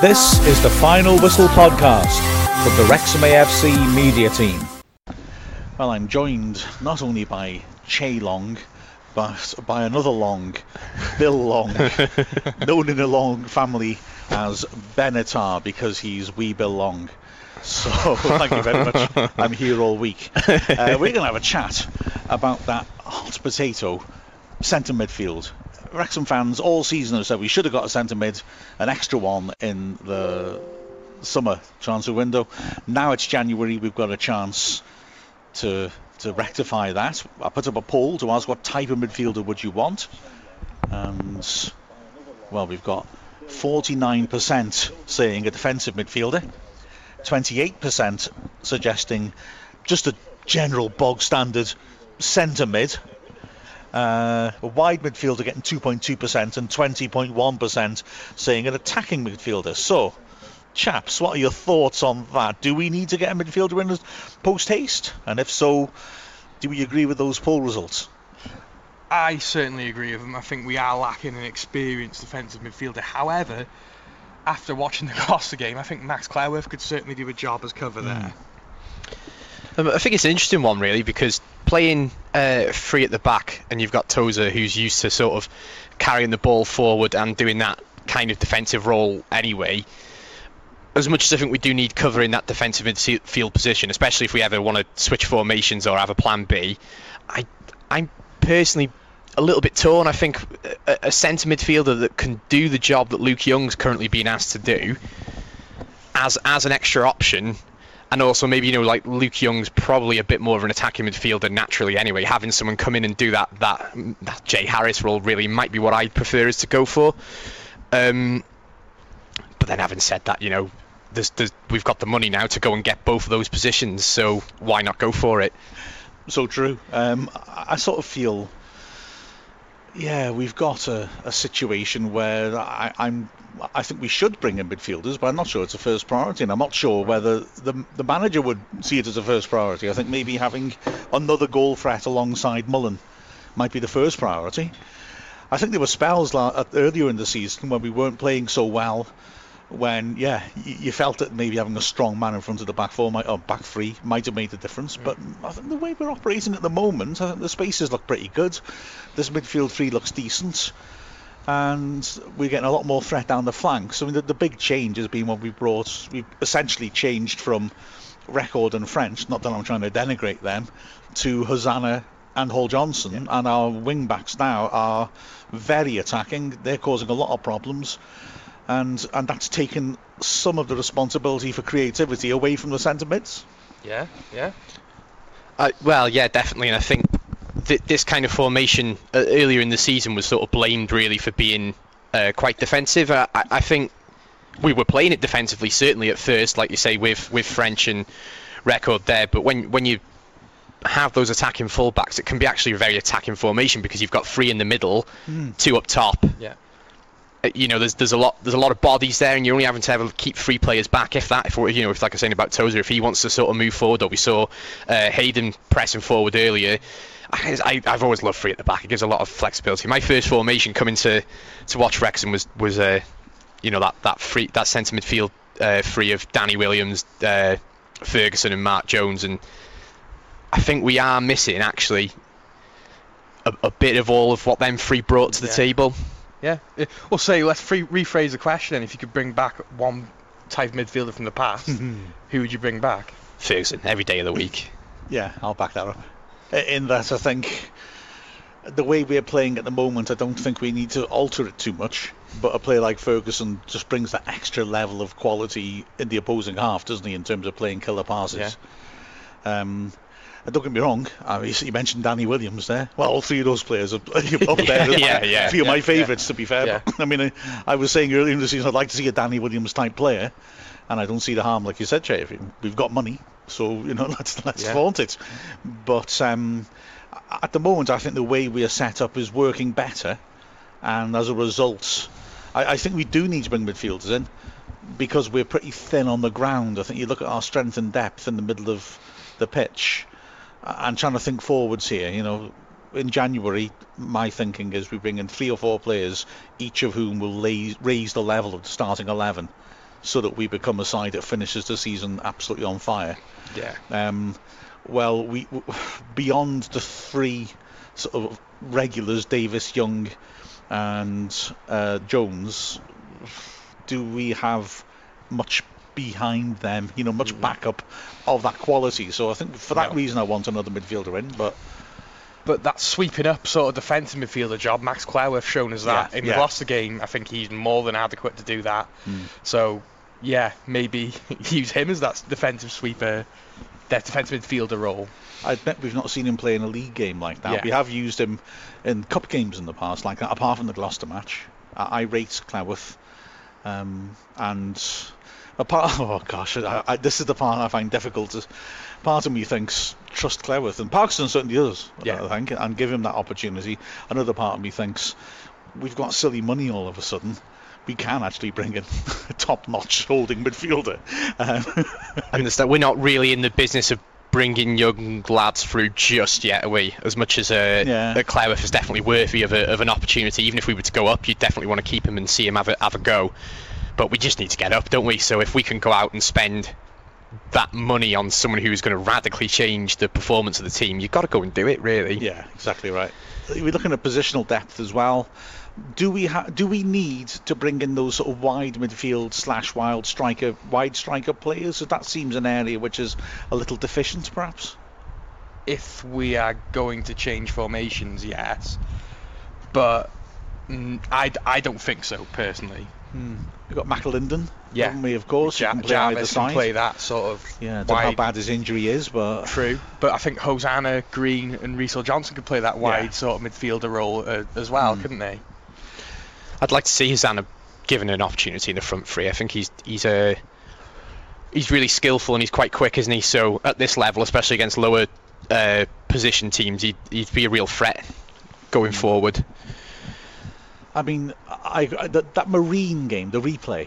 This is the Final Whistle podcast from the Wrexham AFC media team. Well, I'm joined not only by Che Long, but by another Long, Bill Long, known in the Long family as Benatar because he's wee Bill Long. So thank you very much. I'm here all week. We're going to have a chat about that hot potato centre midfield. Wrexham fans all season have said we should have got a centre mid, an extra one in the summer transfer window. Now it's January, we've got a chance to rectify that. I put up a poll to ask what type of midfielder would you want, and well, we've got 49% saying a defensive midfielder, 28% suggesting just a general bog standard centre mid. A wide midfielder getting 2.2% and 20.1% saying an attacking midfielder. So, chaps, what are your thoughts on that? Do we need to get a midfielder in post-haste? And if so, do we agree with those poll results? I certainly agree with them. I think we are lacking an experienced defensive midfielder. However, after watching the Gloucester game, I think Max Claireworth could certainly do a job as cover there. I think it's an interesting one, really, because playing free at the back and you've got Tozer, who's used to sort of carrying the ball forward and doing that kind of defensive role anyway, as much as I think we do need cover in that defensive midfield position, especially if we ever want to switch formations or have a plan B, I'm personally a little bit torn. I think a centre midfielder that can do the job that Luke Young's currently being asked to do as an extra option. And also maybe, you know, like Luke Young's probably a bit more of an attacking midfielder naturally anyway. Having someone come in and do that Jay Harris role really might be what I'd prefer is to go for. But then having said that, you know, we've got the money now to go and get both of those positions, so why not go for it? So true. I sort of feel, yeah, we've got a situation where I think we should bring in midfielders, but I'm not sure it's a first priority, and I'm not sure whether the manager would see it as a first priority. I think maybe having another goal threat alongside Mullen might be the first priority. I think there were spells earlier in the season when we weren't playing so well, when you felt that maybe having a strong man in front of the back four or back three might have made the difference. But I think the way we're operating at the moment, I think the spaces look pretty good. This midfield three looks decent. And we're getting a lot more threat down the flanks. I mean, the big change has been when we've essentially changed from Record and French, not that I'm trying to denigrate them, to Hosannah and Hall-Johnson. And our wing-backs now are very attacking. They're causing a lot of problems. And that's taken some of the responsibility for creativity away from the centre mids. Yeah. Definitely. And I think this kind of formation earlier in the season was sort of blamed really for being quite defensive. I think we were playing it defensively certainly at first, like you say, with French and Record there, but when you have those attacking fullbacks, it can be actually a very attacking formation because you've got three in the middle, two up top. Yeah. You know, there's a lot of bodies there, and you're only having to ever keep three players back. If like I was saying about Tozer, if he wants to sort of move forward, or we saw Hayden pressing forward earlier. I've always loved free at the back. It gives a lot of flexibility. My first formation coming to watch Wrexham was you know, that centre midfield free of Danny Williams, Ferguson, and Mark Jones. And I think we are missing actually a bit of all of what them three brought to the table. Yeah, well, say let's rephrase the question. Then, if you could bring back one type of midfielder from the past, who would you bring back? Ferguson, every day of the week. Yeah, I'll back that up. In that, I think the way we're playing at the moment, I don't think we need to alter it too much. But a player like Ferguson just brings that extra level of quality in the opposing half, doesn't he? In terms of playing killer passes. Yeah. Don't get me wrong. You mentioned Danny Williams there. Well, all three of those players are up there. Three of my favourites, to be fair. Yeah. But, I mean, I was saying earlier in the season, I'd like to see a Danny Williams type player, and I don't see the harm, like you said, Jay. We've got money, so you know, let's flaunt it. But at the moment, I think the way we are set up is working better, and as a result, I think we do need to bring midfielders in because we're pretty thin on the ground. I think you look at our strength and depth in the middle of the pitch. And trying to think forwards here, you know, in January, my thinking is we bring in three or four players, each of whom will raise the level of the starting 11. so that we become a side that finishes the season absolutely on fire. Yeah. Well, we beyond the three sort of regulars, Davis, Young, and Jones, do we have much behind them? You know, much backup of that quality. So I think for that reason, I want another midfielder in, but. But that sweeping up sort of defensive midfielder job, Max Claireworth shown us that. In the Gloucester game, I think he's more than adequate to do that. So, yeah, maybe use him as that defensive sweeper, that defensive midfielder role. I bet we've not seen him play in a league game like that. Yeah. We have used him in cup games in the past, like that, apart from the Gloucester match. I rate Claireworth. This is the part I find difficult. Part of me thinks trust Claireworth, and Parkinson certainly does, I think, and give him that opportunity. Another part of me thinks we've got silly money all of a sudden. We can actually bring in a top-notch holding midfielder. I understand. We're not really in the business of bringing young lads through just yet, are we? As much as Claireworth is definitely worthy of an opportunity, even if we were to go up, you'd definitely want to keep him and see him have a go. But we just need to get up, don't we? So if we can go out and spend that money on someone who's going to radically change the performance of the team, you've got to go and do it, really. Yeah, exactly right. We're looking at positional depth as well. Do we need to bring in those sort of wide midfield / wide striker players? So that seems an area which is a little deficient, perhaps. If we are going to change formations, yes. But I don't think so, personally. We've got McAlinden, haven't we, of course? Jarvis can play that sort of... Yeah, I don't know how bad his injury is, but... True, but I think Hosannah, Green and Rizal Johnson could play that wide sort of midfielder role as well, couldn't they? I'd like to see Hosannah given an opportunity in the front three. I think he's really skillful and he's quite quick, isn't he? So at this level, especially against lower position teams, he'd be a real threat going forward. I mean, that Marine game, the replay,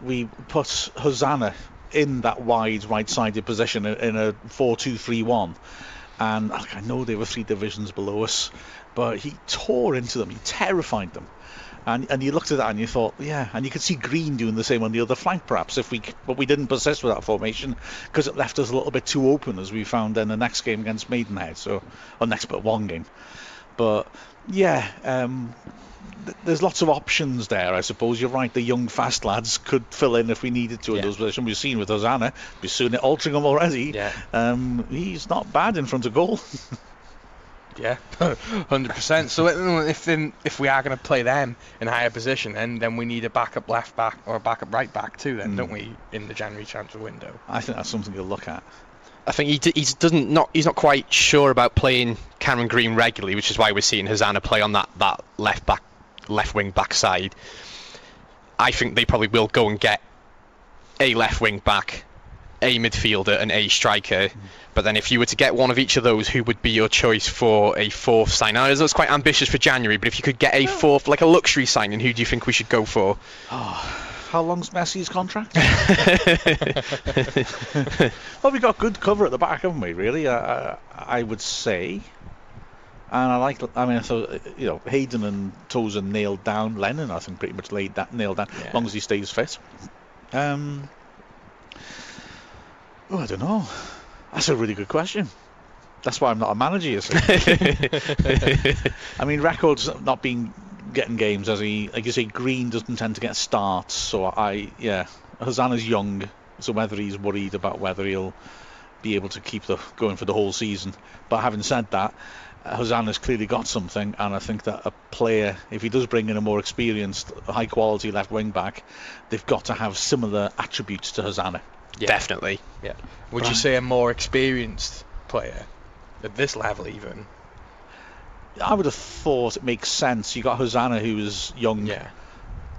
we put Hosannah in that wide right-sided position in a 4-2-3-1, and I know they were three divisions below us, but he tore into them, he terrified them, and you looked at that and you thought, and you could see Green doing the same on the other flank, perhaps, but we didn't persist with that formation because it left us a little bit too open, as we found in the next game against Maidenhead, one game, but there's lots of options there, I suppose. You're right, the young, fast lads could fill in if we needed to in those positions. We've seen with Hosannah, we've seen it altering him already. Yeah. He's not bad in front of goal. 100%. So if we are going to play them in higher position, then we need a backup left back or a backup right back too, then, don't we, in the January transfer window? I think that's something you'll look at. I think he's not quite sure about playing Cameron Green regularly, which is why we're seeing Hosannah play on that left wing back side. I think they probably will go and get a left wing back, a midfielder and a striker, but then if you were to get one of each of those, who would be your choice for a fourth sign? I know that's quite ambitious for January, but if you could get a fourth, like a luxury signing, who do you think we should go for? How long's Messi's contract? Well, we got good cover at the back, haven't we? Really, I would say. And Hayden and Tozer nailed down. Lennon, I think, pretty much nailed down. Yeah. As long as he stays fit. I don't know. That's a really good question. That's why I'm not a manager, you see. I mean, Record's not being... getting games, as he, like you say, Green doesn't tend to get starts, so Hosanna's young, so whether he's worried about whether he'll be able to keep going for the whole season. But having said that, Hosanna's clearly got something, and I think that a player, if he does bring in a more experienced, high quality left wing back, they've got to have similar attributes to Hosannah. Yeah. Definitely. Yeah. Would you say a more experienced player at this level even? I would have thought it makes sense. You got Hosannah, who was young,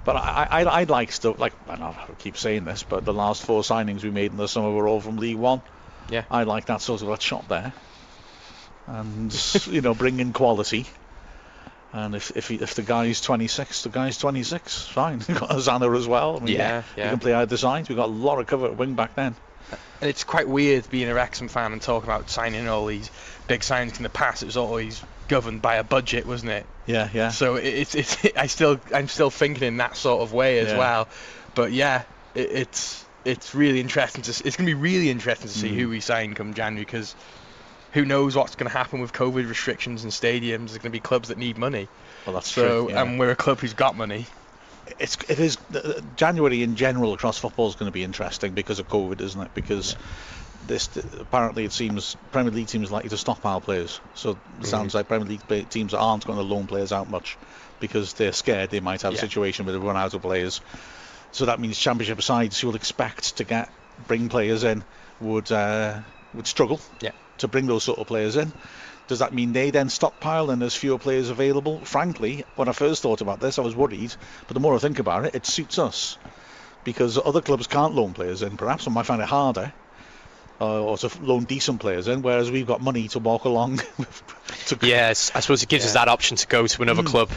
but I'd like stuff like, I don't know, I keep saying this, but the last four signings we made in the summer were all from League One. Yeah, I like that sort of a shot there, and bring in quality. And if the guy's 26, fine. We've got Hosannah as well. I mean, we can play either side. We've got a lot of cover at wing back then. And it's quite weird being a Wrexham fan and talking about signing all these big signings in the past. It was always governed by a budget, wasn't it? So I'm still thinking in that sort of way as well. But it's really interesting to see. It's going to be really interesting to see who we sign come January, because who knows what's going to happen with COVID restrictions and stadiums. There's going to be clubs that need money. Well, that's true. Yeah. And we're a club who's got money. It is January in general across football is going to be interesting because of COVID, isn't it? Because this apparently it seems Premier League teams are likely to stockpile players. So it sounds like Premier League teams aren't going to loan players out much because they're scared they might have a situation where they run out of players. So that means Championship sides who will expect to bring players in would struggle to bring those sort of players in. Does that mean they then stockpile and there's fewer players available? Frankly, when I first thought about this, I was worried. But the more I think about it, it suits us. Because other clubs can't loan players in, perhaps, and might find it harder. Or to loan decent players in, whereas we've got money to walk along. Yes, I suppose it gives us that option to go to another club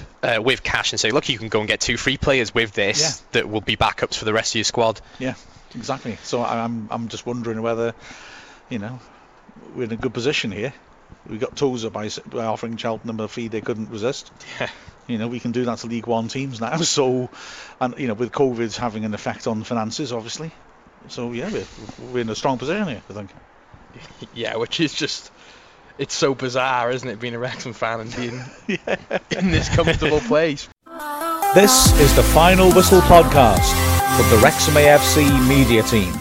with cash and say, look, you can go and get 2 free players with this that will be backups for the rest of your squad. Yeah, exactly. So I'm just wondering whether, we're in a good position here. We got Tozer by offering Cheltenham a fee they couldn't resist. Yeah. We can do that to League One teams now. So, and with COVID having an effect on finances, obviously. So yeah, we're in a strong position here, I think. Yeah, which is just—it's so bizarre, isn't it? Being a Wrexham fan and being in this comfortable place. This is the Final Whistle podcast from the Wrexham AFC media team.